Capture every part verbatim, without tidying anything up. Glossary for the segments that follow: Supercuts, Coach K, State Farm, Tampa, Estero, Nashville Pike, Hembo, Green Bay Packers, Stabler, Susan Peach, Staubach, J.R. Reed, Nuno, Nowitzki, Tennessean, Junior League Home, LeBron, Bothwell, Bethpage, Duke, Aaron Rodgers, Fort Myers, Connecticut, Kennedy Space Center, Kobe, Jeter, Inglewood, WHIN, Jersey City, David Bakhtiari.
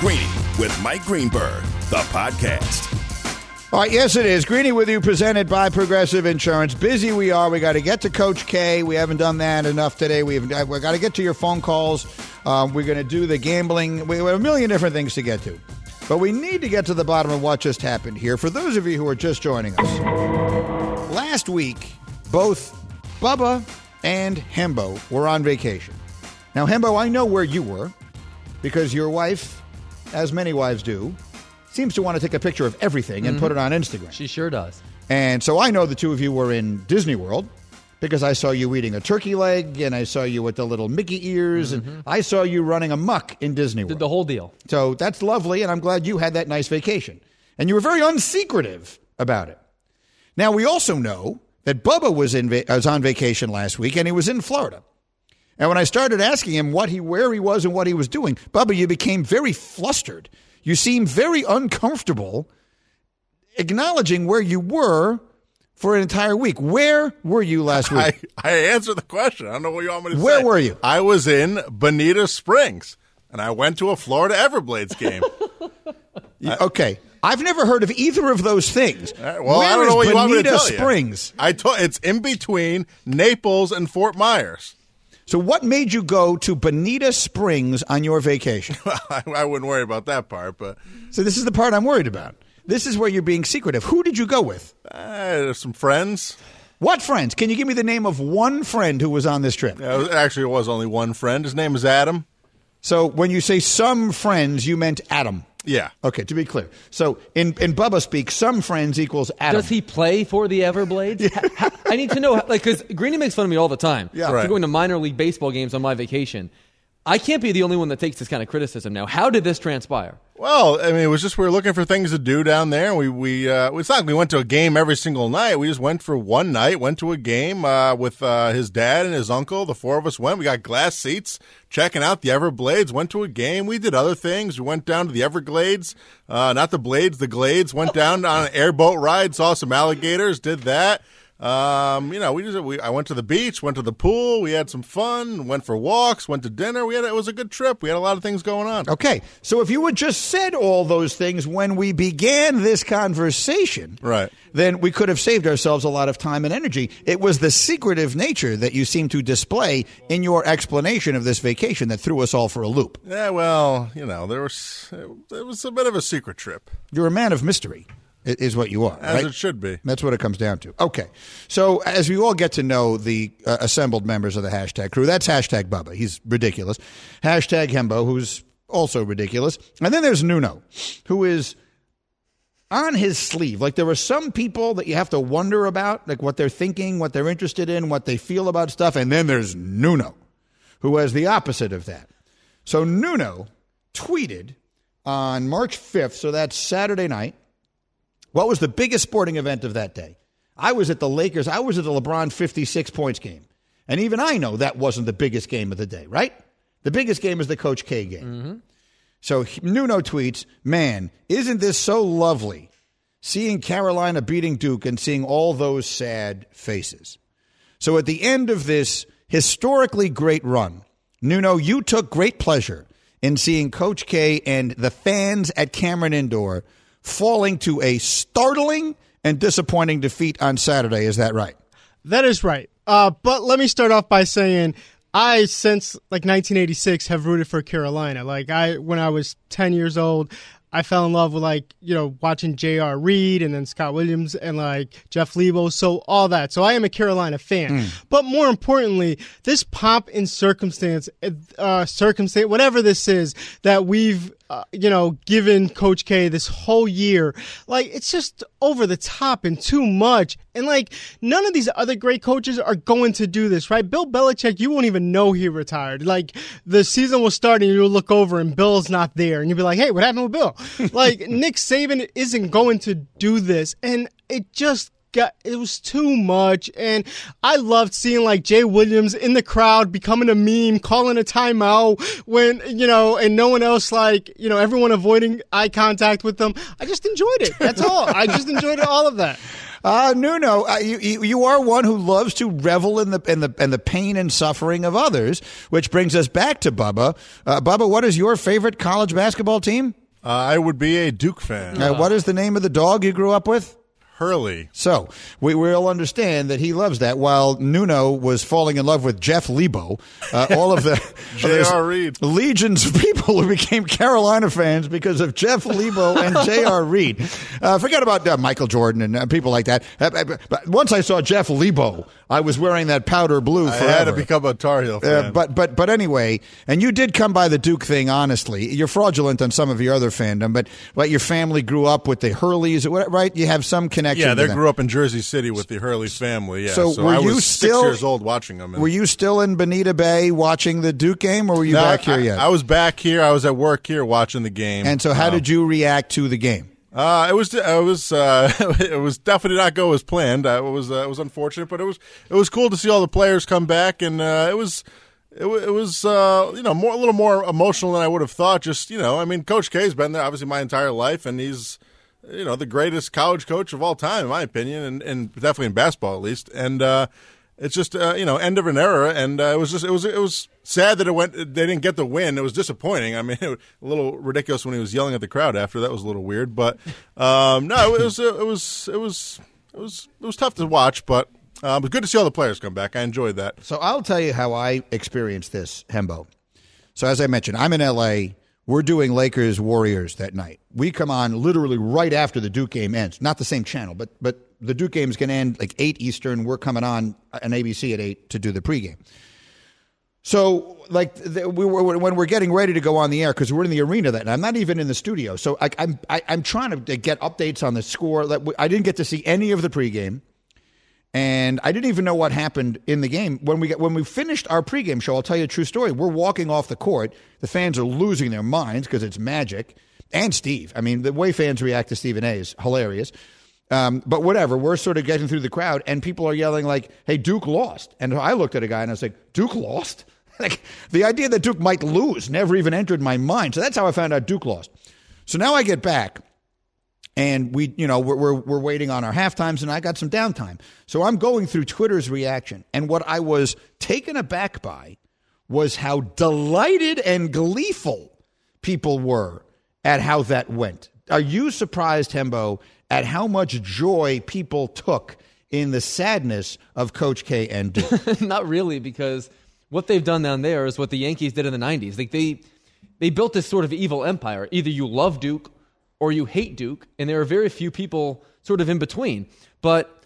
Greeny with Mike Greenberg, the podcast. All right, yes, it is. Greeny with you, presented by Progressive Insurance. Busy we are. We got to get to Coach K. We haven't done that enough today. We've we got to get to your phone calls. Um, we're going to do the gambling. We have a million different things to get to. But we need to get to the bottom of what just happened here. For those of you who are just joining us, last week, both Bubba and Hembo were on vacation. Now, Hembo, I know where you were because your wife, as many wives do, seems to want to take a picture of everything and mm-hmm. put it on Instagram. She sure does. And so I know the two of you were in Disney World because I saw you eating a turkey leg and I saw you with the little Mickey ears mm-hmm. and I saw you running amok in Disney World. Did the whole deal. So that's lovely, and I'm glad you had that nice vacation. And you were very unsecretive about it. Now, we also know that Bubba was, in va- was on vacation last week and he was in Florida. And when I started asking him what he, where he was and what he was doing, Bubba, you became very flustered. You seemed very uncomfortable acknowledging where you were for an entire week. Where were you last week? I, I answered the question. I don't know what you want me to say. Where were you? I was in Bonita Springs, and I went to a Florida Everblades game. I, okay. I've never heard of either of those things. Well, where I don't know what you want me to tell you. Springs? I t- it's in between Naples and Fort Myers. So what made you go to Bonita Springs on your vacation? Well, I, I wouldn't worry about that part, but so this is the part I'm worried about. This is where you're being secretive. Who did you go with? Uh, some friends. What friends? Can you give me the name of one friend who was on this trip? Yeah, it was, actually, it was only one friend. His name is Adam. So when you say some friends, you meant Adam. Yeah. Okay, to be clear. So in, in Bubba speak, some friends equals Adam. Does he play for the Everblades? Yeah. How, how, I need to know, because like, Greeny makes fun of me all the time. Yeah, right. For going to minor league baseball games on my vacation. I can't be the only one that takes this kind of criticism now. How did this transpire? Well, I mean, it was just we were looking for things to do down there. We we uh, it's not like we went to a game every single night. We just went for one night, went to a game uh, with uh, his dad and his uncle. The four of us went. We got glass seats, checking out the Everblades, went to a game. We did other things. We went down to the Everglades, uh, not the Blades, the Glades. Went down on an airboat ride, saw some alligators, did that. Um, you know, we just we I went to the beach, went to the pool, we had some fun, went for walks, went to dinner. We had it was a good trip. We had a lot of things going on. Okay, so if you had just said all those things when we began this conversation, right, then we could have saved ourselves a lot of time and energy. It was the secretive nature that you seem to display in your explanation of this vacation that threw us all for a loop. Yeah, well, you know, there was it was a bit of a secret trip. You're a man of mystery. Is what you are, as right? It should be. That's what it comes down to. Okay, so as we all get to know the uh, assembled members of the hashtag crew, that's hashtag Bubba. He's ridiculous. Hashtag Hembo, who's also ridiculous. And then there's Nuno, who is on his sleeve. Like, there are some people that you have to wonder about, like what they're thinking, what they're interested in, what they feel about stuff. And then there's Nuno, who has the opposite of that. So Nuno tweeted on March fifth, so that's Saturday night, what was the biggest sporting event of that day? I was at the Lakers. I was at the LeBron fifty-six points game. And even I know that wasn't the biggest game of the day, right? The biggest game is the Coach K game. Mm-hmm. So Nuno tweets, man, isn't this so lovely seeing Carolina beating Duke and seeing all those sad faces? So at the end of this historically great run, Nuno, you took great pleasure in seeing Coach K and the fans at Cameron Indoor falling to a startling and disappointing defeat on Saturday. Is that right? That is right. Uh, but let me start off by saying I, since like nineteen eighty-six, have rooted for Carolina. Like I, when I was ten years old, I fell in love with like, you know, watching J R. Reed and then Scott Williams and like Jeff Lebo. So all that. So I am a Carolina fan. Mm. But more importantly, this pomp and circumstance, uh, circumstance, whatever this is that we've, Uh, you know, given Coach K this whole year, like it's just over the top and too much. And, like, none of these other great coaches are going to do this, right? Bill Belichick, you won't even know he retired. Like, the season will start and you'll look over and Bill's not there. And you'll be like, hey, what happened with Bill? Like, Nick Saban isn't going to do this. And it just got, it was too much. And I loved seeing, like, Jay Williams in the crowd becoming a meme, calling a timeout when, you know, and no one else, like, you know, everyone avoiding eye contact with them. I just enjoyed it. That's all. I just enjoyed all of that. Uh, Nuno, uh, you, you you are one who loves to revel in the in the and the pain and suffering of others, which brings us back to Bubba. Uh, Bubba, what is your favorite college basketball team? Uh, I would be a Duke fan. Uh, what is the name of the dog you grew up with? Hurley. So we will understand that he loves that. While Nuno was falling in love with Jeff Lebo, uh, all of the J R. Reed, legions of people who became Carolina fans because of Jeff Lebo and J R. Reed. Uh, forget about uh, Michael Jordan and uh, people like that. But once I saw Jeff Lebo, I was wearing that powder blue forever. I had to become a Tar Heel fan. Uh, but but but anyway, and you did come by the Duke thing. Honestly, you're fraudulent on some of your other fandom, but but your family grew up with the Hurleys, right? You have some connection. Yeah, they grew up in Jersey City with the Hurley family. Yeah, so, so were I was you still, six years old watching them. And, were you still in Bonita Bay watching the Duke game, or were you no, back I, here yet? I was back here. I was at work here watching the game. And so, how um, did you react to the game? Uh, it was it was uh, it was definitely not go as planned. Uh, it was uh, it was unfortunate, but it was it was cool to see all the players come back, and uh, it was. It, w- it was, uh, you know, more a little more emotional than I would have thought. Just you know, I mean, Coach K's been there obviously my entire life, and he's. You know, the greatest college coach of all time, in my opinion, and, and definitely in basketball at least. And uh, it's just uh, you know, end of an era. And uh, it was just it was it was sad that it went. They didn't get the win. It was disappointing. I mean, it was a little ridiculous when he was yelling at the crowd after. That was a little weird. But um, no, it was it was it was it was it was tough to watch, but. Uh, it was good to see all the players come back. I enjoyed that. So I'll tell you how I experienced this, Hembo. So as I mentioned, I'm in L A. We're doing Lakers Warriors that night. We come on literally right after the Duke game ends. Not the same channel, but but the Duke game is going to end like eight Eastern. We're coming on an A B C at eight to do the pregame. So like the, we were, when we're getting ready to go on the air because we're in the arena that night. I'm not even in the studio, so I, I'm I, I'm trying to get updates on the score. I didn't get to see any of the pregame. And I didn't even know what happened in the game. When we got, when we finished our pregame show, I'll tell you a true story. We're walking off the court. The fans are losing their minds because it's Magic. And Steve. I mean, the way fans react to Stephen A. is hilarious. Um, but whatever, we're sort of getting through the crowd, and people are yelling like, hey, Duke lost. And I looked at a guy, and I was like, Duke lost? Like, the idea that Duke might lose never even entered my mind. So that's how I found out Duke lost. So now I get back. And we, you know, we're, we're we're waiting on our half times, and I got some downtime. So I'm going through Twitter's reaction, and what I was taken aback by was how delighted and gleeful people were at how that went. Are you surprised, Hembo, at how much joy people took in the sadness of Coach K and Duke? Not really, because what they've done down there is what the Yankees did in the nineties. Like they they built this sort of evil empire. Either you love Duke or you hate Duke, and there are very few people sort of in between. But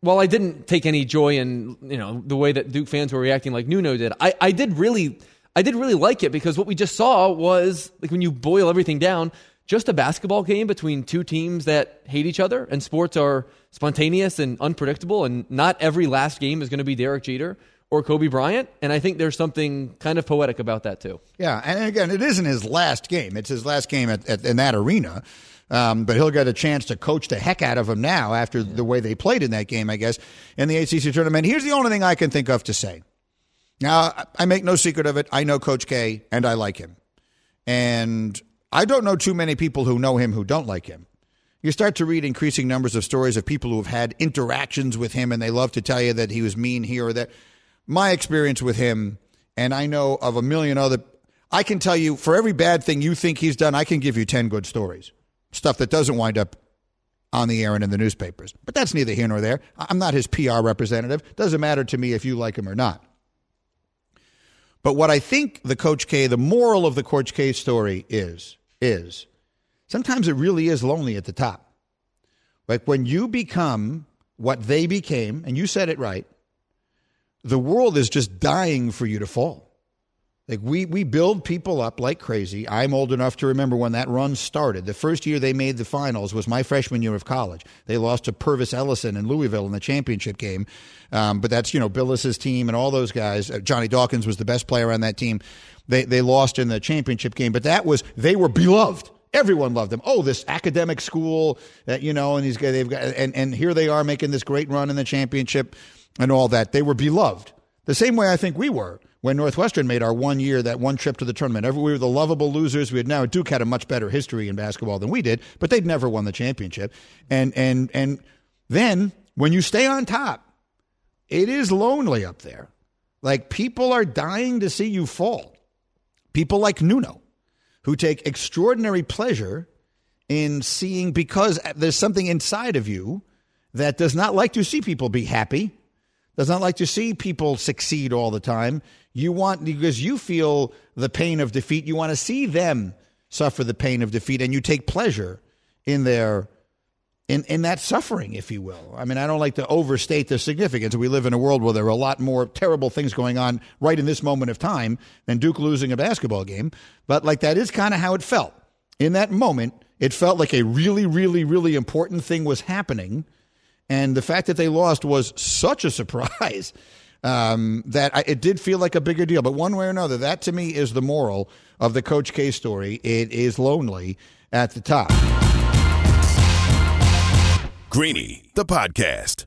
while I didn't take any joy in, you know, the way that Duke fans were reacting like Nuno did, I, I did really I did really like it, because what we just saw was, like, when you boil everything down, just a basketball game between two teams that hate each other, and sports are spontaneous and unpredictable, and not every last game is going to be Derek Jeter or Kobe Bryant, and I think there's something kind of poetic about that, too. Yeah, and again, it isn't his last game. It's his last game at, at, in that arena, um, but he'll get a chance to coach the heck out of him now after yeah. the way they played in that game, I guess, in the A C C tournament. Here's the only thing I can think of to say. Now, I make no secret of it. I know Coach K, and I like him. And I don't know too many people who know him who don't like him. You start to read increasing numbers of stories of people who have had interactions with him, and they love to tell you that he was mean here or that. My experience with him, and I know of a million other, I can tell you, for every bad thing you think he's done, I can give you ten good stories. Stuff that doesn't wind up on the air and in the newspapers. But that's neither here nor there. I'm not his P R representative. Doesn't matter to me if you like him or not. But what I think the Coach K, the moral of the Coach K story is, is sometimes it really is lonely at the top. Like when you become what they became, and you said it right, the world is just dying for you to fall. Like we we build people up like crazy. I'm old enough to remember when that run started. The first year they made the finals was my freshman year of college. They lost to Purvis Ellison in Louisville in the championship game. Um, but that's, you know, Billis's team and all those guys. Uh, Johnny Dawkins was the best player on that team. They they lost in the championship game. But that was, they were beloved. Everyone loved them. Oh, this academic school that, you know, and these guys, they've got, and, and here they are making this great run in the championship and all that. They were beloved. The same way I think we were when Northwestern made our one year, that one trip to the tournament. Every, we were the lovable losers. We had now Duke had a much better history in basketball than we did, but they'd never won the championship. And and and then when you stay on top, it is lonely up there. Like people are dying to see you fall. People like Nuno, who take extraordinary pleasure in seeing, because there's something inside of you that does not like to see people be happy, does not like to see people succeed all the time. You want, because you feel the pain of defeat, you want to see them suffer the pain of defeat, and you take pleasure in their in, in that suffering, if you will. I mean, I don't like to overstate the significance. We live in a world where there are a lot more terrible things going on right in this moment of time than Duke losing a basketball game. But like that is kind of how it felt. In that moment, it felt like a really, really, really important thing was happening. And the fact that they lost was such a surprise um, that I, it did feel like a bigger deal. But one way or another, that to me is the moral of the Coach K story. It is lonely at the top. Greeny, the podcast.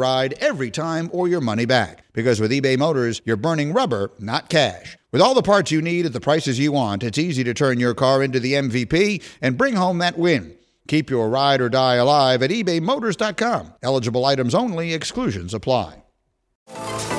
ride every time or your money back. Because with eBay Motors, you're burning rubber, not cash. With all the parts you need at the prices you want, it's easy to turn your car into the M V P and bring home that win. Keep your ride or die alive at ebay motors dot com. Eligible items only. Exclusions apply.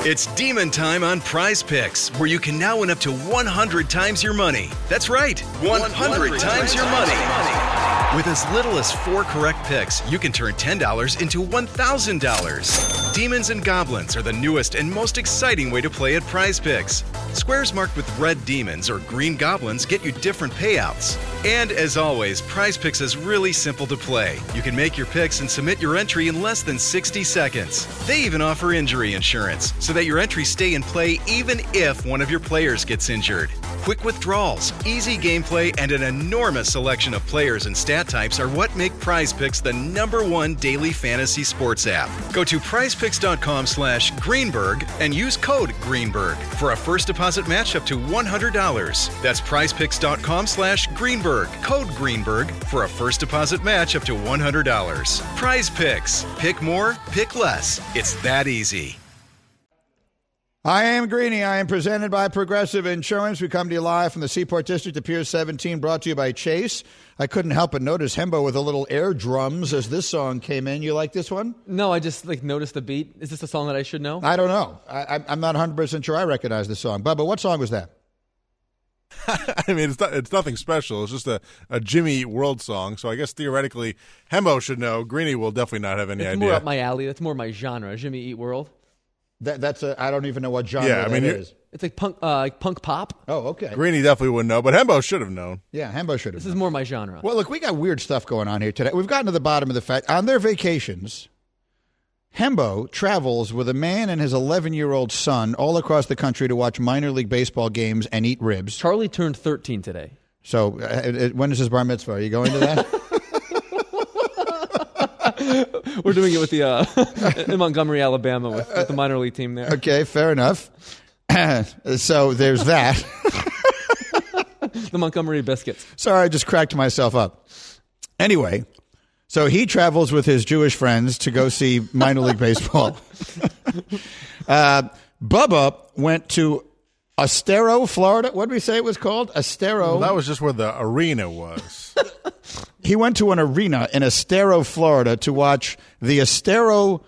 It's demon time on Prize Picks, where you can now win up to one hundred times your money. That's right, one hundred, one hundred times, times your money. money. With as little as four correct picks, you can turn ten dollars into one thousand dollars. Demons and Goblins are the newest and most exciting way to play at Prize Picks. Squares marked with red demons or green goblins get you different payouts. And as always, Prize Picks is really simple to play. You can make your picks and submit your entry in less than sixty seconds. They even offer injury insurance so that your entries stay in play even if one of your players gets injured. Quick withdrawals, easy gameplay, and an enormous selection of players and stat types are what make PrizePicks the number one daily fantasy sports app. Go to prize picks dot com slash Greenberg and use code Greenberg for a first deposit match up to one hundred dollars. That's prize picks dot com slash Greenberg, code Greenberg for a first deposit match up to one hundred dollars. PrizePicks. Pick more, pick less. It's that easy. I am Greeny. I am presented by Progressive Insurance. We come to you live from the Seaport District of Pier seventeen, brought to you by Chase. I couldn't help but notice Hembo with a little air drums as this song came in. You like this one? No, I just like noticed the beat. Is this a song that I should know? I don't know. I, I'm not one hundred percent sure I recognize this song. Bubba, what song was that? I mean, it's not, it's nothing special. It's just a, a Jimmy Eat World song. So I guess theoretically, Hembo should know. Greeny will definitely not have any it's idea. It's more up my alley. That's more my genre, Jimmy Eat World. That, that's a, I don't even know what genre yeah, I mean, that is. It's like punk, uh, like punk pop. Oh, okay. Greeny definitely wouldn't know, but Hembo should have known. Yeah, Hembo should have known. This is more my genre. Well, look, we got weird stuff going on here today. We've gotten to the bottom of the fact, on their vacations, Hembo travels with a man and his eleven-year-old son all across the country to watch minor league baseball games and eat ribs. Charlie turned thirteen today. So uh, when is his bar mitzvah? Are you going to that? We're doing it with the uh, in Montgomery, Alabama, with, with the minor league team there. Okay, fair enough. So there's that. The Montgomery Biscuits. Sorry, I just cracked myself up. Anyway, so he travels with his Jewish friends to go see minor league baseball. uh, Bubba went to Estero, Florida. What did we say it was called? Estero. Well, that was just where the arena was. He went to an arena in Estero, Florida to watch the Estero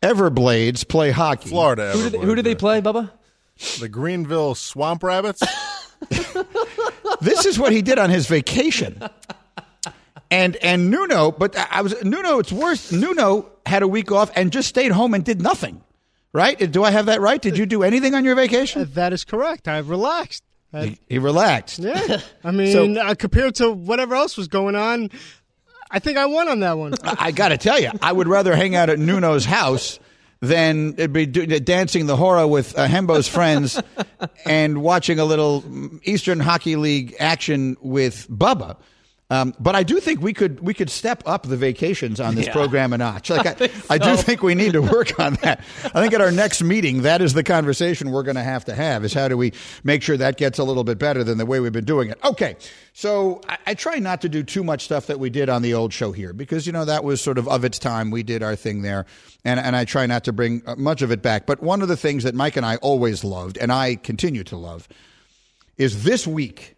Everblades play hockey. Florida Everblades. Who did they, who did they play, Bubba? The Greenville Swamp Rabbits? This is what he did on his vacation. And and Nuno, but I was Nuno, it's worse. Nuno had a week off and just stayed home and did nothing. Right? Do I have that right? Did you do anything on your vacation? Uh, that is correct. I relaxed. I, he, he relaxed. Yeah. I mean, so, uh, compared to whatever else was going on, I think I won on that one. I, I got to tell you, I would rather hang out at Nuno's house than it'd be do, dancing the hora with uh, Hembo's friends and watching a little Eastern Hockey League action with Bubba. Um, but I do think we could we could step up the vacations on this yeah. program a notch. Like I, I, think so. I do think we need to work on that. I think at our next meeting, that is the conversation we're going to have to have, is how do we make sure that gets a little bit better than the way we've been doing it. Okay, so I, I try not to do too much stuff that we did on the old show here because, you know, that was sort of of its time. We did our thing there, and, and I try not to bring much of it back. But one of the things that Mike and I always loved, and I continue to love, is this week,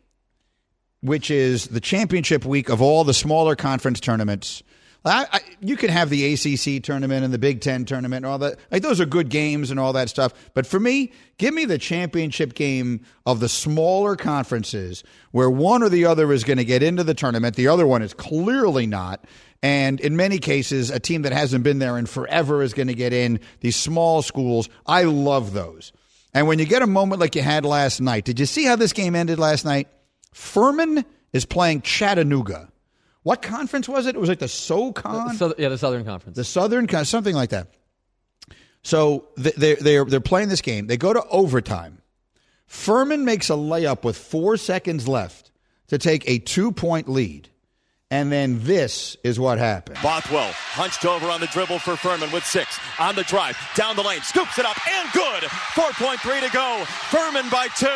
which is the championship week of all the smaller conference tournaments. I, I, you can have the A C C tournament and the Big Ten tournament and all that. Like, those are good games and all that stuff. But for me, give me the championship game of the smaller conferences where one or the other is going to get into the tournament. The other one is clearly not. And in many cases, a team that hasn't been there in forever is going to get in. These small schools, I love those. And when you get a moment like you had last night, did you see how this game ended last night? Furman is playing Chattanooga. What conference was it? It was like the SoCon? The, the, yeah, the Southern Conference. The Southern Conference, something like that. So they're, they're, they're playing this game. They go to overtime. Furman makes a layup with four seconds left to take a two-point lead. And then this is what happened. Bothwell hunched over on the dribble for Furman with six. On the drive, down the lane, scoops it up, and good. four point three to go. Furman by two.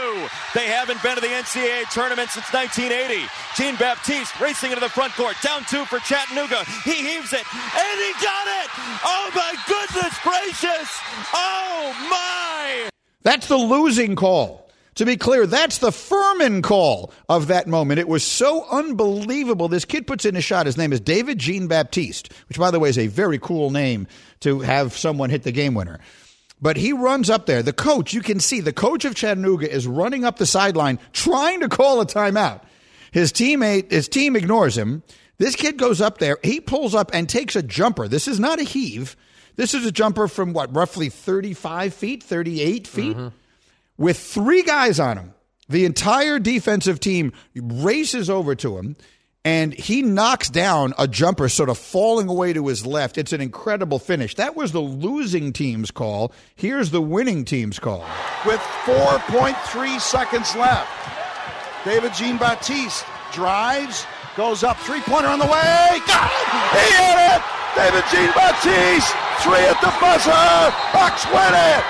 They haven't been to the N C double A tournament since nineteen eighty. Jean-Baptiste racing into the front court. Down two for Chattanooga. He heaves it, and he got it! Oh, my goodness gracious! Oh, my! That's the losing call. To be clear, that's the Furman call of that moment. It was so unbelievable. This kid puts in a shot. His name is David Jean-Baptiste, which, by the way, is a very cool name to have someone hit the game winner. But he runs up there. The coach, you can see, the coach of Chattanooga is running up the sideline trying to call a timeout. His teammate, his team ignores him. This kid goes up there. He pulls up and takes a jumper. This is not a heave. This is a jumper from, what, roughly thirty-five feet, thirty-eight feet? Mm-hmm. With three guys on him, the entire defensive team races over to him, and he knocks down a jumper sort of falling away to his left. It's an incredible finish. That was the losing team's call. Here's the winning team's call. With four point three seconds left, David Jean-Baptiste drives, goes up, three-pointer on the way. Got it! He hit it! David Jean-Baptiste, three at the buzzer. Bucks win it!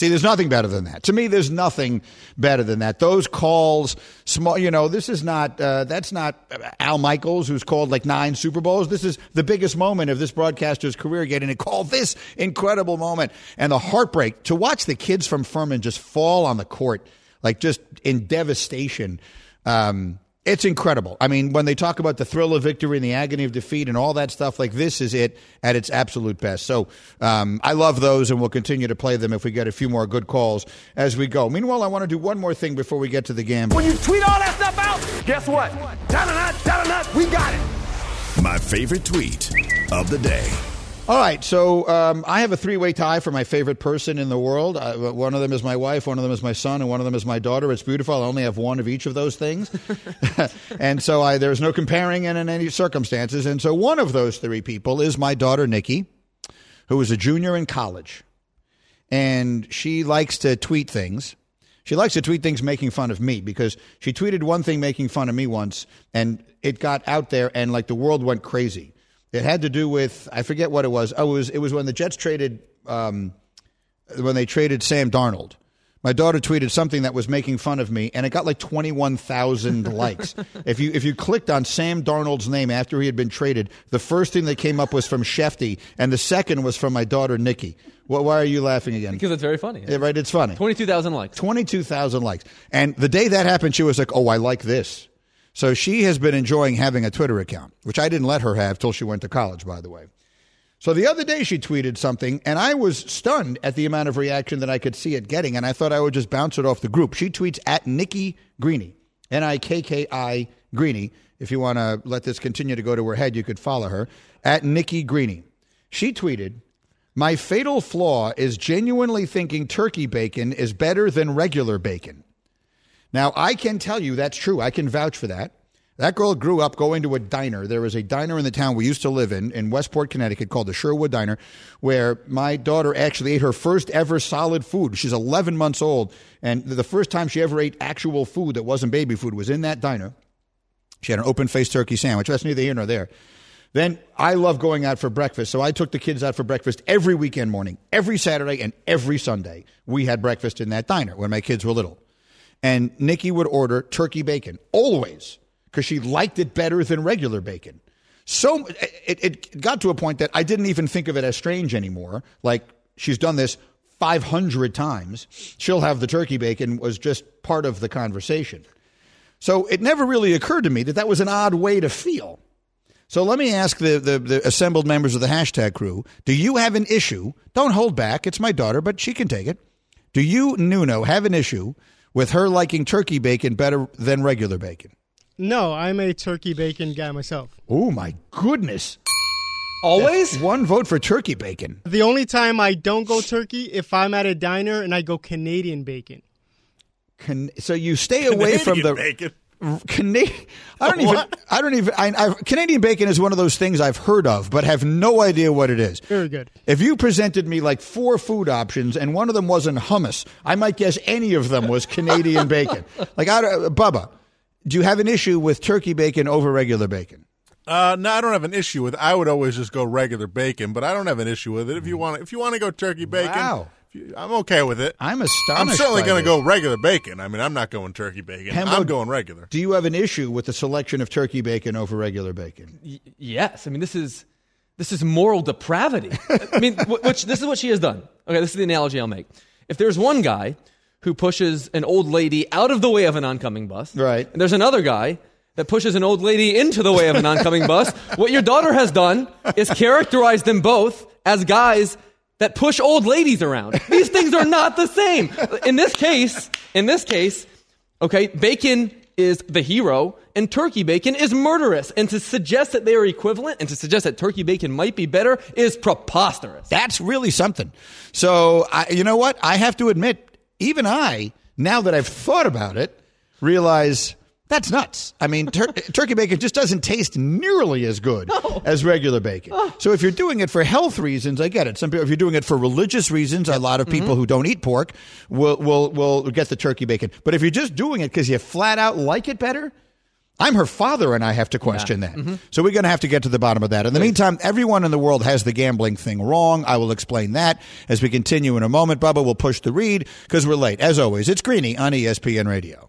See, there's nothing better than that. To me, there's nothing better than that. Those calls, small, you know, this is not, uh, that's not Al Michaels, who's called like nine Super Bowls. This is the biggest moment of this broadcaster's career, getting to call this incredible moment. And the heartbreak, to watch the kids from Furman just fall on the court, like just in devastation, um, it's incredible. I mean, when they talk about the thrill of victory and the agony of defeat and all that stuff, like this is it at its absolute best. So um, I love those, and we'll continue to play them if we get a few more good calls as we go. Meanwhile, I want to do one more thing before we get to the game. When you tweet all that stuff out, guess what? Da-da-da, da-da-da, we got it. My favorite tweet of the day. All right, so um, I have a three-way tie for my favorite person in the world. Uh, one of them is my wife, one of them is my son, and one of them is my daughter. It's beautiful. I only have one of each of those things. And so I, there's no comparing in, in any circumstances. And so one of those three people is my daughter, Nikki, who is a junior in college. And she likes to tweet things. She likes to tweet things making fun of me, because she tweeted one thing making fun of me once, and it got out there, and like the world went crazy. It had to do with, I forget what it was. Oh, it was it was when the Jets traded, um, when they traded Sam Darnold. My daughter tweeted something that was making fun of me, and it got like twenty-one thousand likes. If you if you clicked on Sam Darnold's name after he had been traded, the first thing that came up was from Shefty, and the second was from my daughter, Nikki. Well, why are you laughing again? Because it's very funny. Yeah, right, it's funny. twenty-two thousand likes. twenty-two thousand likes. And the day that happened, she was like, oh, I like this. So she has been enjoying having a Twitter account, which I didn't let her have till she went to college, by the way. So the other day she tweeted something, and I was stunned at the amount of reaction that I could see it getting, and I thought I would just bounce it off the group. She tweets at Nikki Greeny, N I K K I Greeny. If you want to let this continue to go to her head, you could follow her, at Nikki Greeny. She tweeted, "My fatal flaw is genuinely thinking turkey bacon is better than regular bacon." Now, I can tell you that's true. I can vouch for that. That girl grew up going to a diner. There was a diner in the town we used to live in, in Westport, Connecticut, called the Sherwood Diner, where my daughter actually ate her first ever solid food. She's eleven months old, and the first time she ever ate actual food that wasn't baby food was in that diner. She had an open-faced turkey sandwich. That's neither here nor there. Then I love going out for breakfast, so I took the kids out for breakfast every weekend morning, every Saturday and every Sunday. We had breakfast in that diner when my kids were little. And Nikki would order turkey bacon, always, because she liked it better than regular bacon. So it, it got to a point that I didn't even think of it as strange anymore. Like, she's done this five hundred times. She'll have the turkey bacon was just part of the conversation. So it never really occurred to me that that was an odd way to feel. So let me ask the, the, the assembled members of the hashtag crew, do you have an issue? Don't hold back. It's my daughter, but she can take it. Do you, Nuno, have an issue with her liking turkey bacon better than regular bacon? No, I'm a turkey bacon guy myself. Oh, my goodness. Always? That's one vote for turkey bacon. The only time I don't go turkey, if I'm at a diner and I go Canadian bacon. Can, so you stay away Canadian from the bacon. Canadian. I don't even. What? I don't even. I, I, Canadian bacon is one of those things I've heard of, but have no idea what it is. Very good. If you presented me like four food options and one of them wasn't hummus, I might guess any of them was Canadian bacon. Like, I, Bubba, do you have an issue with turkey bacon over regular bacon? Uh, no, I don't have an issue with. I would always just go regular bacon, but I don't have an issue with it. If you want, if you want to go turkey bacon, wow. I'm okay with it. I'm astonished. I'm certainly going to go regular bacon. I mean, I'm not going turkey bacon. Hembo, I'm going regular. Do you have an issue with the selection of turkey bacon over regular bacon? Y- yes. I mean, this is this is moral depravity. I mean, w- which this is what she has done. Okay, this is the analogy I'll make. If there's one guy who pushes an old lady out of the way of an oncoming bus, right, and there's another guy that pushes an old lady into the way of an oncoming bus, what your daughter has done is characterize them both as guys that push old ladies around. These things are not the same. In this case, in this case, okay, bacon is the hero and turkey bacon is murderous. And to suggest that they are equivalent and to suggest that turkey bacon might be better is preposterous. That's really something. So, I, you know what? I have to admit, even I, now that I've thought about it, realize that's nuts. I mean, tur- turkey bacon just doesn't taste nearly as good no. as regular bacon. Oh. So if you're doing it for health reasons, I get it. Some people, if you're doing it for religious reasons, a lot of people mm-hmm. who don't eat pork will, will, will get the turkey bacon. But if you're just doing it because you flat out like it better, I'm her father and I have to question yeah. that. Mm-hmm. So we're going to have to get to the bottom of that. In the Please. meantime, everyone in the world has the gambling thing wrong. I will explain that as we continue in a moment. Bubba will push the read because we're late. As always, it's Greeny on E S P N Radio.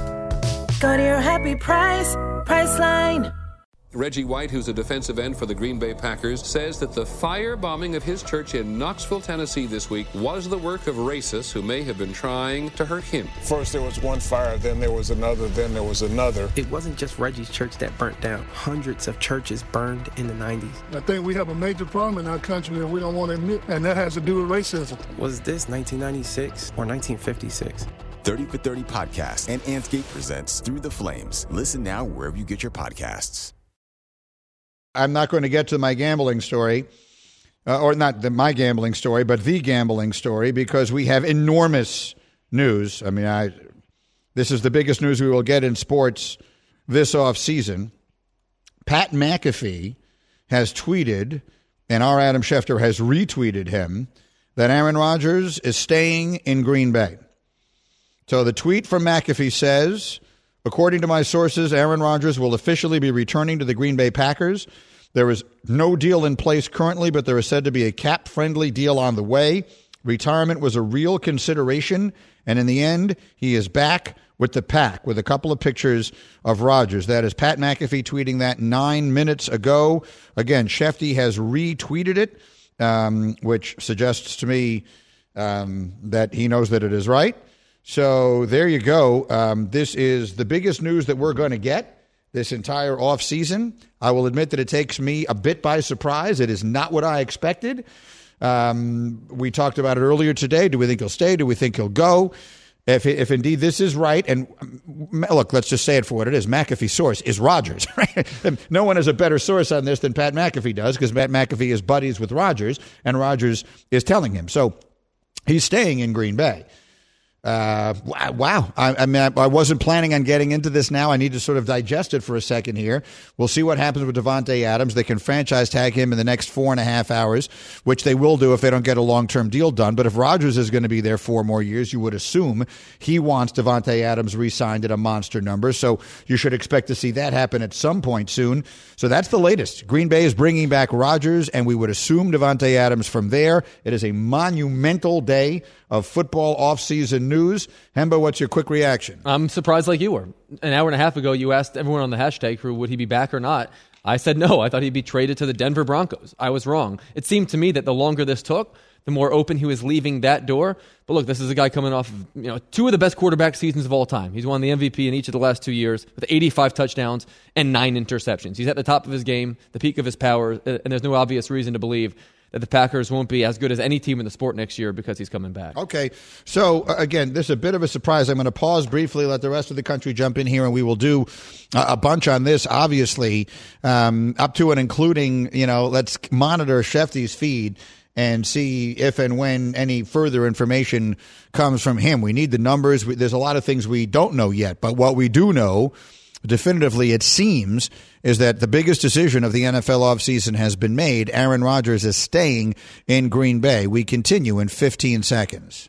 Go to your happy price, Priceline. Reggie White, who's a defensive end for the Green Bay Packers, says that the firebombing of his church in Knoxville, Tennessee this week was the work of racists who may have been trying to hurt him. First there was one fire, then there was another, then there was another. It wasn't just Reggie's church that burnt down. Hundreds of churches burned in the nineties. I think we have a major problem in our country that we don't want to admit, and that has to do with racism. Was this nineteen ninety-six or nineteen fifty-six? thirty for thirty podcast and Antscape presents Through the Flames. Listen now wherever you get your podcasts. I'm not going to get to my gambling story, uh, or not the, my gambling story, but the gambling story, because we have enormous news. I mean, I this is the biggest news we will get in sports this offseason. Pat McAfee has tweeted, and our Adam Schefter has retweeted him, that Aaron Rodgers is staying in Green Bay. So the tweet from McAfee says, according to my sources, Aaron Rodgers will officially be returning to the Green Bay Packers There is no deal in place currently, but there is said to be a cap-friendly deal on the way. Retirement was a real consideration, and in the end, he is back with the pack with a couple of pictures of Rodgers. That is Pat McAfee tweeting that nine minutes ago. Again, Shefty has retweeted it, um, which suggests to me um, that he knows that it is right. So there you go. Um, this is the biggest news that we're going to get this entire offseason. I will admit that it takes me a bit by surprise. It is not what I expected. Um, we talked about it earlier today. Do we think he'll stay? Do we think he'll go? If if indeed this is right, and look, let's just say it for what it is. McAfee's source is Rodgers. Right? No one has a better source on this than Pat McAfee does, because Pat McAfee is buddies with Rodgers, and Rodgers is telling him. So he's staying in Green Bay. Uh, wow. I, I mean, I wasn't planning on getting into this now. I need to sort of digest it for a second here. We'll see what happens with Davante Adams. They can franchise tag him in the next four and a half hours, which they will do if they don't get a long-term deal done. But if Rodgers is going to be there four more years, you would assume he wants Davante Adams re-signed at a monster number. So you should expect to see that happen at some point soon. So that's the latest. Green Bay is bringing back Rodgers, and we would assume Davante Adams from there. It is a monumental day of football offseason news. Hembo, what's your quick reaction? I'm surprised like you were. An hour and a half ago, you asked everyone on the hashtag crew, would he be back or not? I said no. I thought he'd be traded to the Denver Broncos. I was wrong. It seemed to me that the longer this took, the more open he was leaving that door. But look, this is a guy coming off of, you know, two of the best quarterback seasons of all time. He's won the M V P in each of the last two years with eighty-five touchdowns and nine interceptions. He's at the top of his game, the peak of his power, and there's no obvious reason to believe that the Packers won't be as good as any team in the sport next year because he's coming back. Okay. So, uh, again, this is a bit of a surprise. I'm going to pause briefly, let the rest of the country jump in here, and we will do a, a bunch on this, obviously, um, up to and including, you know, let's monitor Shefty's feed and see if and when any further information comes from him. We need the numbers. We, there's a lot of things we don't know yet, but what we do know definitively, it seems, is that the biggest decision of the N F L offseason has been made. Aaron Rodgers is staying in Green Bay. We continue in fifteen seconds.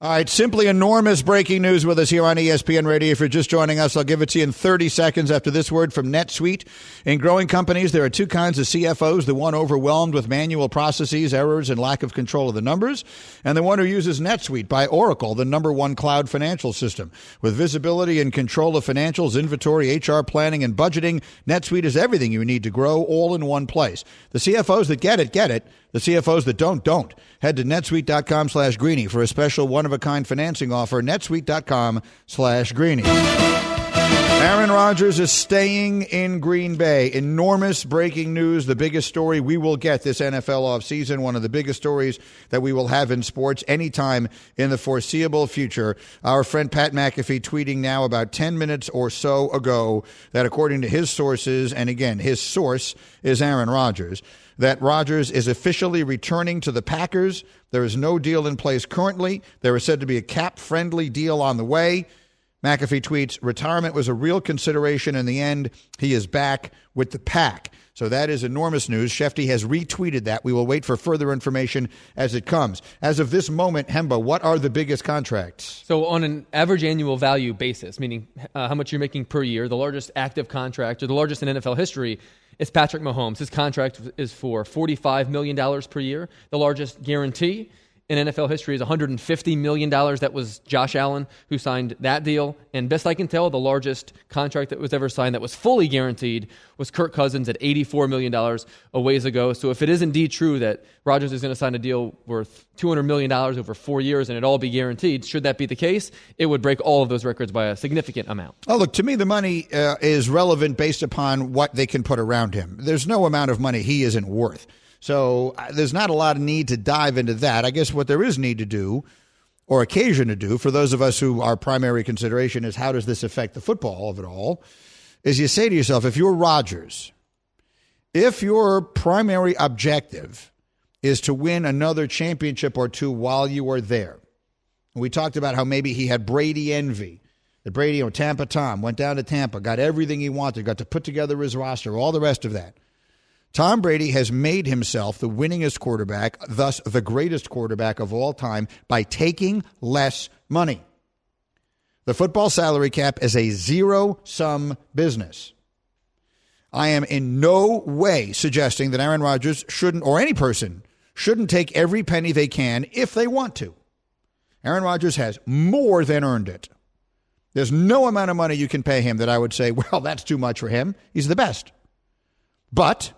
All right, simply enormous breaking news with us here on E S P N Radio. If you're just joining us, I'll give it to you in thirty seconds after this word from NetSuite. In growing companies, there are two kinds of C F Os, the one overwhelmed with manual processes, errors, and lack of control of the numbers, and the one who uses NetSuite by Oracle, the number one cloud financial system. With visibility and control of financials, inventory, H R planning, and budgeting, NetSuite is everything you need to grow all in one place. The C F Os that get it, get it. The C F Os that don't, don't. Head to netsuite.com slash Greeny for a special one-of-a-kind financing offer. netsuite.com slash Greeny. Aaron Rodgers is staying in Green Bay. Enormous breaking news. The biggest story we will get this N F L offseason. One of the biggest stories that we will have in sports anytime in the foreseeable future. Our friend Pat McAfee tweeting now about ten minutes or so ago that according to his sources, and again, his source is Aaron Rodgers, that Rodgers is officially returning to the Packers. There is no deal in place currently. There is said to be a cap-friendly deal on the way. McAfee tweets, retirement was a real consideration. In the end, he is back with the pack. So that is enormous news. Shefty has retweeted that. We will wait for further information as it comes. As of this moment, Hembo, what are the biggest contracts? So on an average annual value basis, meaning uh, how much you're making per year, the largest active contract, or the largest in N F L history, it's Patrick Mahomes. His contract is for forty-five million dollars per year. The largest guarantee in N F L history is one hundred fifty million dollars. That was Josh Allen who signed that deal. And best I can tell, the largest contract that was ever signed that was fully guaranteed was Kirk Cousins at eighty-four million dollars a ways ago. So if it is indeed true that Rodgers is going to sign a deal worth two hundred million dollars over four years and it all be guaranteed, should that be the case, it would break all of those records by a significant amount. Oh, look, to me, the money uh, is relevant based upon what they can put around him. There's no amount of money he isn't worth. So uh, there's not a lot of need to dive into that. I guess what there is need to do, or occasion to do, for those of us who our primary consideration is how does this affect the football of it all, is you say to yourself, if you're Rodgers, if your primary objective is to win another championship or two while you are there, and we talked about how maybe he had Brady envy, that Brady or Tampa Tom went down to Tampa, got everything he wanted, got to put together his roster, all the rest of that. Tom Brady has made himself the winningest quarterback, thus the greatest quarterback of all time, by taking less money. The football salary cap is a zero-sum business. I am in no way suggesting that Aaron Rodgers shouldn't, or any person shouldn't, take every penny they can if they want to. Aaron Rodgers has more than earned it. There's no amount of money you can pay him that I would say, well, that's too much for him. He's the best. But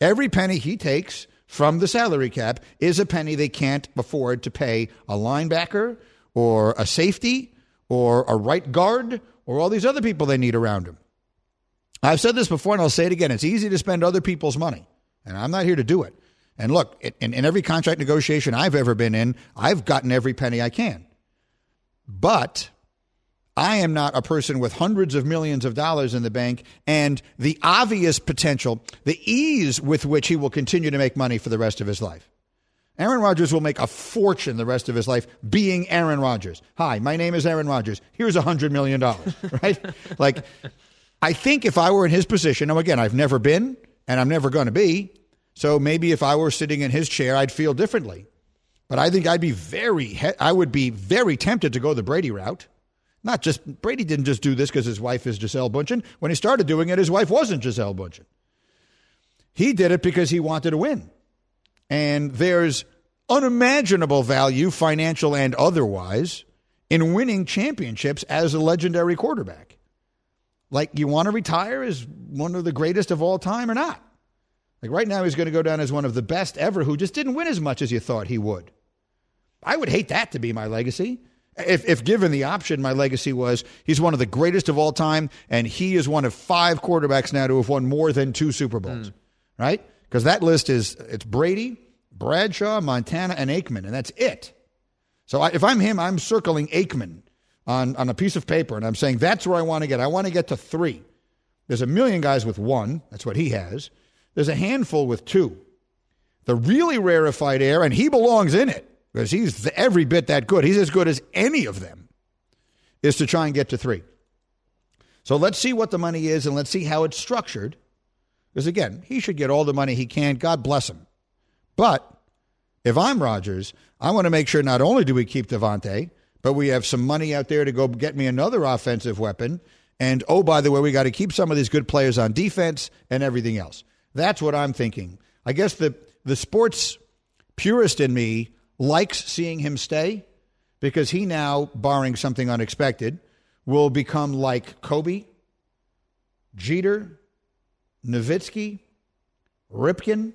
every penny he takes from the salary cap is a penny they can't afford to pay a linebacker or a safety or a right guard or all these other people they need around him. I've said this before, and I'll say it again. It's easy to spend other people's money, and I'm not here to do it. And look, in, in every contract negotiation I've ever been in, I've gotten every penny I can. But I am not a person with hundreds of millions of dollars in the bank, and the obvious potential, the ease with which he will continue to make money for the rest of his life. Aaron Rodgers will make a fortune the rest of his life being Aaron Rodgers. Hi, my name is Aaron Rodgers. Here's one hundred million dollars, right? Like, I think if I were in his position, now again, I've never been and I'm never going to be, so maybe if I were sitting in his chair, I'd feel differently. But I think I'd be very, I would be very tempted to go the Brady route. Not just, Brady didn't just do this because his wife is Gisele Bundchen. When he started doing it, his wife wasn't Gisele Bundchen. He did it because he wanted to win. And there's unimaginable value, financial and otherwise, in winning championships as a legendary quarterback. Like, you want to retire as one of the greatest of all time or not? Like, right now he's going to go down as one of the best ever who just didn't win as much as you thought he would. I would hate that to be my legacy. If, if given the option, my legacy was he's one of the greatest of all time, and he is one of five quarterbacks now to have won more than two Super Bowls, mm. right? Because that list is, it's Brady, Bradshaw, Montana, and Aikman, and that's it. So I, if I'm him, I'm circling Aikman on, on a piece of paper, and I'm saying that's where I want to get. I want to get to three. There's a million guys with one. That's what he has. There's a handful with two. The really rarefied air, and he belongs in it because he's every bit that good. He's as good as any of them, is to try and get to three. So let's see what the money is, and let's see how it's structured. Because, again, he should get all the money he can. God bless him. But if I'm Rodgers, I want to make sure not only do we keep Davante, but we have some money out there to go get me another offensive weapon. And, oh, by the way, we got to keep some of these good players on defense and everything else. That's what I'm thinking. I guess the, the sports purist in me likes seeing him stay because he now, barring something unexpected, will become like Kobe, Jeter, Nowitzki, Ripken,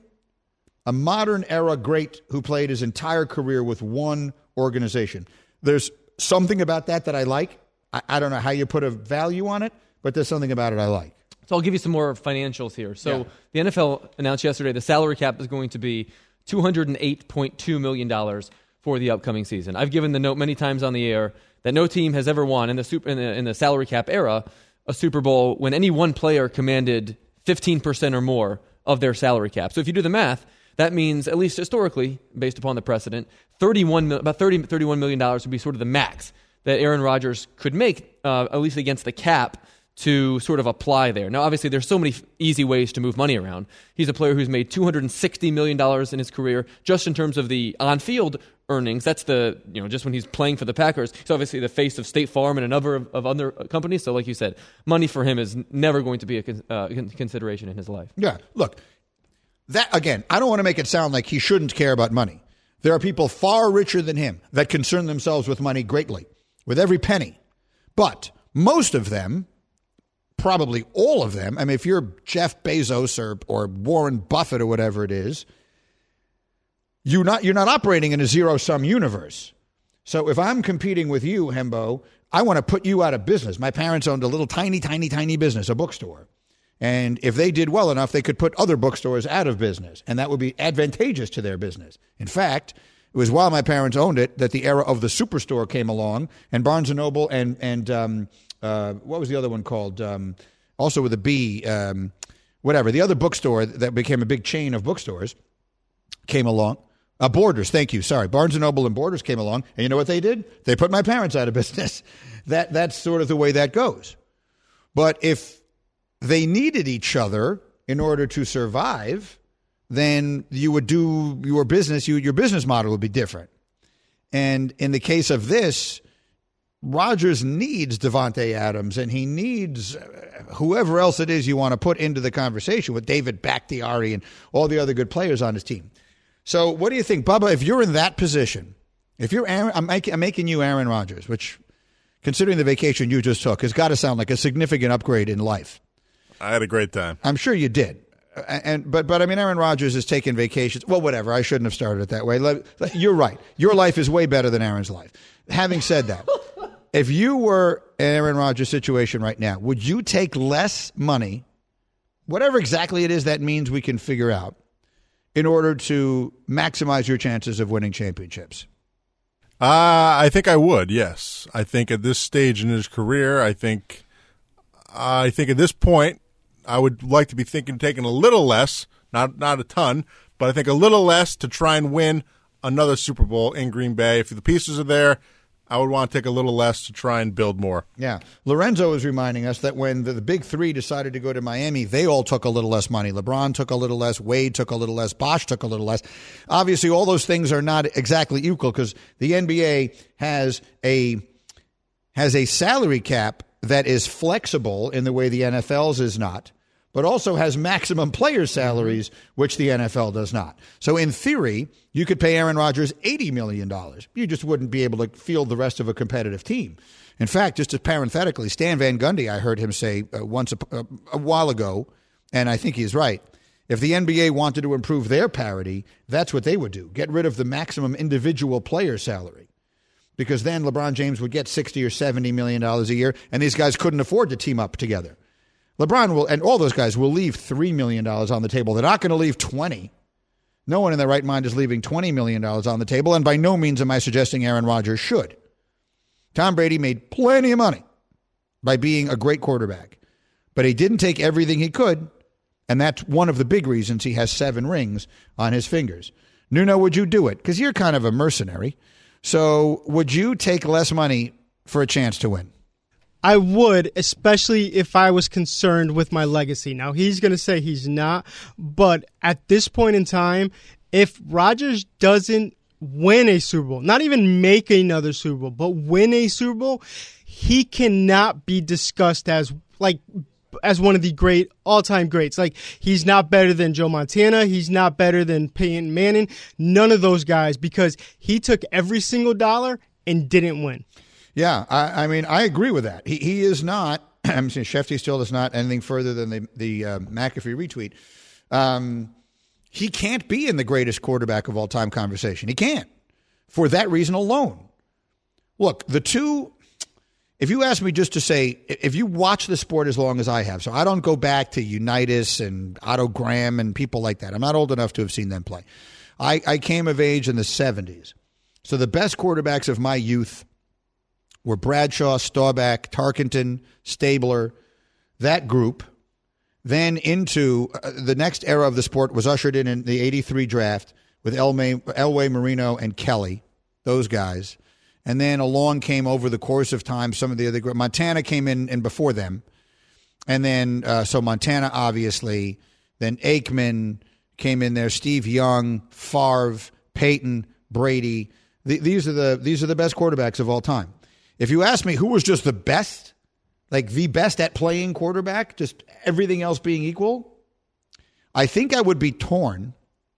a modern-era great who played his entire career with one organization. There's something about that that I like. I, I don't know how you put a value on it, but there's something about it I like. So I'll give you some more financials here. So yeah. The N F L announced yesterday the salary cap is going to be two hundred eight point two million dollars for the upcoming season. I've given the note many times on the air that no team has ever won in the, super, in the, in the salary cap era a Super Bowl when any one player commanded fifteen percent or more of their salary cap. So if you do the math, that means, at least historically, based upon the precedent, thirty-one about thirty, thirty-one million dollars would be sort of the max that Aaron Rodgers could make, uh, at least against the cap, to sort of apply there. Now, obviously, there's so many easy ways to move money around. He's a player who's made two hundred sixty million dollars in his career, just in terms of the on-field earnings. That's the, you know, just when he's playing for the Packers. He's obviously the face of State Farm and a number of, of other companies. So, like you said, money for him is never going to be a con- uh, consideration in his life. Yeah, look. That, again, I don't want to make it sound like he shouldn't care about money. There are people far richer than him that concern themselves with money greatly, with every penny. But most of them, probably all of them, I mean, if you're Jeff Bezos or, or Warren Buffett or whatever it is, you're not, you're not operating in a zero-sum universe. So if I'm competing with you, Hembo, I want to put you out of business. My parents owned a little tiny, tiny, tiny business, a bookstore. And if they did well enough, they could put other bookstores out of business, and that would be advantageous to their business. In fact, it was while my parents owned it that the era of the superstore came along, and Barnes and Noble and and um, uh, what was the other one called? Um, also with a B, um, whatever. The other bookstore that became a big chain of bookstores came along. Uh, Borders, thank you. Sorry, Barnes and Noble and Borders came along, and you know what they did? They put my parents out of business. That that's sort of the way that goes. But if they needed each other in order to survive, then you would do your business, you, your business model would be different. And in the case of this, Rodgers needs Davante Adams, and he needs whoever else it is you want to put into the conversation with David Bakhtiari and all the other good players on his team. So what do you think, Bubba, if you're in that position, if you're Aaron, I'm making you Aaron Rodgers, which, considering the vacation you just took, has got to sound like a significant upgrade in life. I had a great time. I'm sure you did. And but but I mean, Aaron Rodgers has taken vacations. Well, whatever. I shouldn't have started it that way. You're right. Your life is way better than Aaron's life. Having said that, if you were in Aaron Rodgers' situation right now, would you take less money, whatever exactly it is that means we can figure out, in order to maximize your chances of winning championships? Uh, I think I would, yes. I think at this stage in his career, I think uh, I think at this point, I would like to be thinking taking a little less, not not a ton, but I think a little less to try and win another Super Bowl in Green Bay. If the pieces are there, I would want to take a little less to try and build more. Yeah. Lorenzo is reminding us that when the, the big three decided to go to Miami, they all took a little less money. LeBron took a little less. Wade took a little less. Bosh took a little less. Obviously, all those things are not exactly equal because the N B A has a has a salary cap that is flexible in the way the N F L's is not, but also has maximum player salaries, which the N F L does not. So in theory, you could pay Aaron Rodgers eighty million dollars. You just wouldn't be able to field the rest of a competitive team. In fact, just to parenthetically, Stan Van Gundy, I heard him say uh, once a, uh, a while ago, and I think he's right, if the N B A wanted to improve their parity, that's what they would do. Get rid of the maximum individual player salary. Because then LeBron James would get sixty or seventy million dollars a year, and these guys couldn't afford to team up together. LeBron will, and all those guys will leave three million dollars on the table. They're not going to leave twenty. No one in their right mind is leaving twenty million dollars on the table, and by no means am I suggesting Aaron Rodgers should. Tom Brady made plenty of money by being a great quarterback, but he didn't take everything he could, and that's one of the big reasons he has seven rings on his fingers. Nuno, would you do it? Because you're kind of a mercenary. So would you take less money for a chance to win? I would, especially if I was concerned with my legacy. Now, he's going to say he's not, but at this point in time, if Rodgers doesn't win a Super Bowl, not even make another Super Bowl, but win a Super Bowl, he cannot be discussed as, like, as one of the great all-time greats. Like, he's not better than Joe Montana. He's not better than Peyton Manning. None of those guys, because he took every single dollar and didn't win. Yeah, I, I mean, I agree with that. He he is not, I'm saying Shefty still is not anything further than the, the uh, McAfee retweet. Um, he can't be in the greatest quarterback of all time conversation. He can't, for that reason alone. Look, the two, if you ask me just to say, if you watch the sport as long as I have, so I don't go back to Unitas and Otto Graham and people like that. I'm not old enough to have seen them play. I, I came of age in the seventies. So the best quarterbacks of my youth were Bradshaw, Staubach, Tarkenton, Stabler, that group. Then into uh, the next era of the sport was ushered in in the eighty-three draft with Elway, Elway, Marino, and Kelly, those guys. And then along came over the course of time some of the other group. Montana came in and before them. And then, uh, so Montana, obviously. Then Aikman came in there. Steve Young, Favre, Peyton, Brady. The, these are the these are the best quarterbacks of all time. If you ask me who was just the best, like the best at playing quarterback, just everything else being equal, I think I would be torn.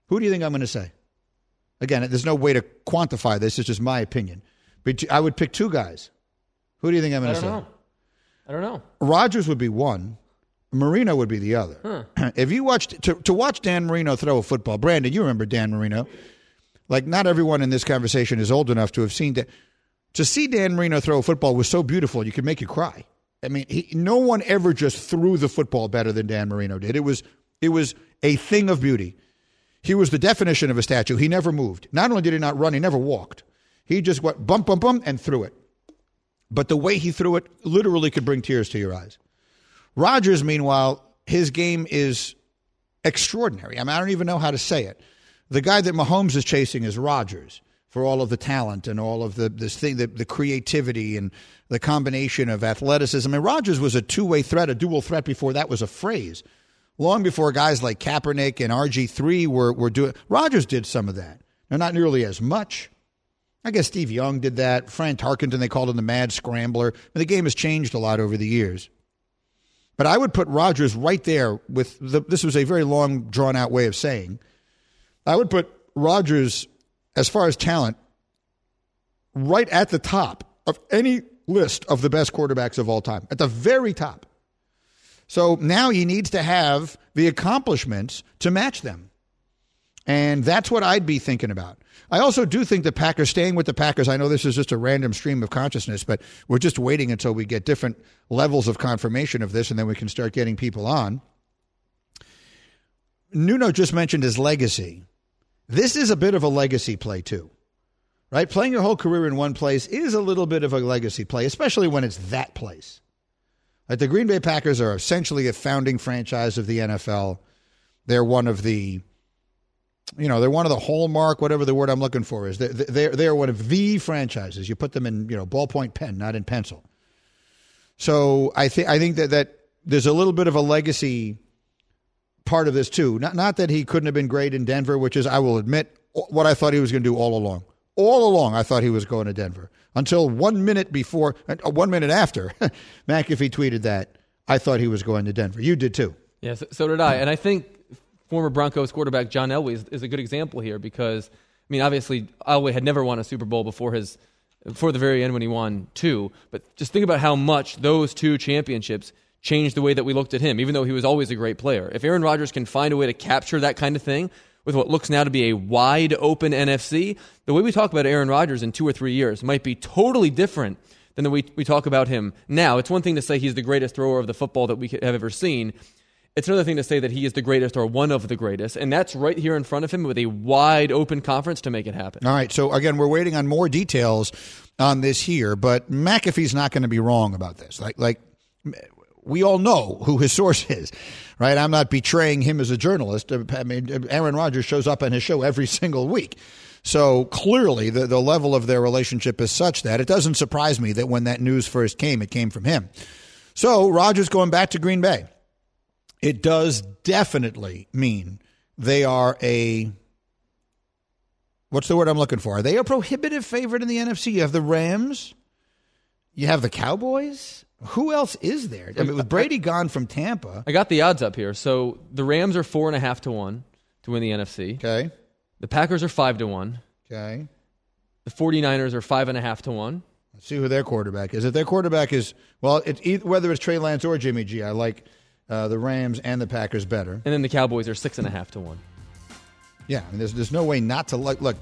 Who do you think I'm going to say? Again, there's no way to quantify this. It's just my opinion. But I would pick two guys. Who do you think I'm going to say? I don't know. I don't know. Rodgers would be one. Marino would be the other. Huh. If you watched, to, to watch Dan Marino throw a football, Brandon, you remember Dan Marino. Like, not everyone in this conversation is old enough to have seen that. To see Dan Marino throw a football was so beautiful, you could make you cry. I mean, he, no one ever just threw the football better than Dan Marino did. It was it was a thing of beauty. He was the definition of a statue. He never moved. Not only did he not run, he never walked. He just went bump, bump, bump, and threw it. But the way he threw it literally could bring tears to your eyes. Rodgers, meanwhile, his game is extraordinary. I mean, I don't even know how to say it. The guy that Mahomes is chasing is Rodgers. For all of the talent and all of the this thing, the, the creativity and the combination of athleticism. I mean, Rodgers was a two-way threat, a dual threat before that was a phrase. Long before guys like Kaepernick and R G three were were doing, Rodgers did some of that. Now, not nearly as much. I guess Steve Young did that. Fran Tarkenton, they called him the Mad Scrambler. And the game has changed a lot over the years. But I would put Rodgers right there with the, this was a very long, drawn-out way of saying. I would put Rodgers, as far as talent, right at the top of any list of the best quarterbacks of all time, at the very top. So now he needs to have the accomplishments to match them. And that's what I'd be thinking about. I also do think the Packers, staying with the Packers, I know this is just a random stream of consciousness, but we're just waiting until we get different levels of confirmation of this, and then we can start getting people on. Nuno just mentioned his legacy. This is a bit of a legacy play, too, right? Playing your whole career in one place is a little bit of a legacy play, especially when it's that place. Like the Green Bay Packers are essentially a founding franchise of the N F L. They're one of the, you know, they're one of the hallmark, whatever the word I'm looking for is. They're, they're, they're one of the franchises. You put them in, you know, ballpoint pen, not in pencil. So I, th- I think that, that there's a little bit of a legacy part of this, too. Not, not that he couldn't have been great in Denver, which is, I will admit, what I thought he was going to do all along. All along, I thought he was going to Denver until one minute before, uh, one minute after McAfee tweeted that, I thought he was going to Denver. You did too. Yes, yeah, so, so did I. And I think former Broncos quarterback John Elway is, is a good example here because, I mean, obviously Elway had never won a Super Bowl before his, before the very end when he won two. But just think about how much those two championships changed the way that we looked at him, even though he was always a great player. If Aaron Rodgers can find a way to capture that kind of thing, with what looks now to be a wide open N F C, the way we talk about Aaron Rodgers in two or three years might be totally different than the way we talk about him now. It's one thing to say he's the greatest thrower of the football that we have ever seen. It's another thing to say that he is the greatest or one of the greatest, and that's right here in front of him with a wide open conference to make it happen. All right, so again, we're waiting on more details on this here, but McAfee's not going to be wrong about this. Like, like we all know who his source is. Right, I'm not betraying him as a journalist. I mean, Aaron Rodgers shows up on his show every single week. So clearly the, the level of their relationship is such that it doesn't surprise me that when that news first came, it came from him. So Rodgers going back to Green Bay. It does definitely mean they are a, what's the word I'm looking for? Are they a prohibitive favorite in the N F C? You have the Rams. You have the Cowboys. Who else is there? I mean, with Brady gone from Tampa. I got the odds up here. So the Rams are four and a half to one to win the N F C. Okay. The Packers are five to one. Okay. The 49ers are five and a half to one. Let's see who their quarterback is. If their quarterback is, well, it's either, whether it's Trey Lance or Jimmy G, I like uh, the Rams and the Packers better. And then the Cowboys are six and a half to one. Yeah, I mean, there's there's no way not to like. Look,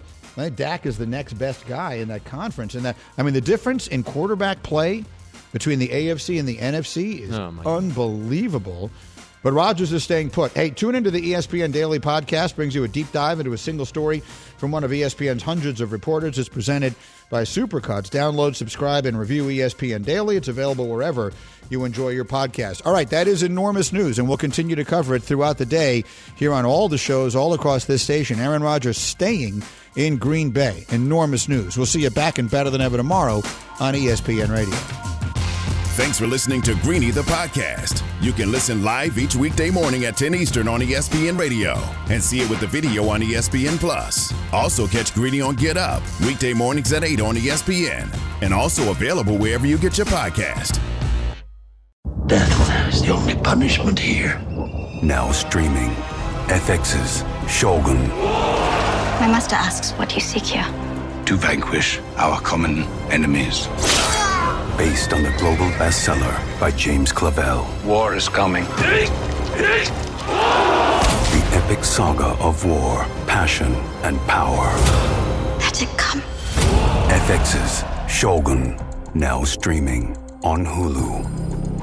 Dak is the next best guy in that conference, and that I mean the difference in quarterback play between the A F C and the N F C is oh unbelievable. God. But Rodgers is staying put. Hey, tune into the E S P N Daily Podcast. Brings you a deep dive into a single story from one of E S P N's hundreds of reporters. It's presented by Supercuts. Download, subscribe, and review E S P N Daily. It's available wherever you enjoy your podcast. All right, that is enormous news, and we'll continue to cover it throughout the day here on all the shows all across this station. Aaron Rodgers staying in Green Bay. Enormous news. We'll see you back and better than ever tomorrow on E S P N Radio. Thanks for listening to Greeny the Podcast. You can listen live each weekday morning at ten Eastern on E S P N Radio and see it with the video on E S P N Plus. Also catch Greeny on Get Up, weekday mornings at eight on E S P N, and also available wherever you get your podcast. Death is the only punishment here. Now streaming, F X's Shogun. My master asks, what do you seek here? To vanquish our common enemies. Based on the global bestseller by James Clavell. War is coming. The epic saga of war, passion, and power. Let it come. F X's Shogun, now streaming on Hulu.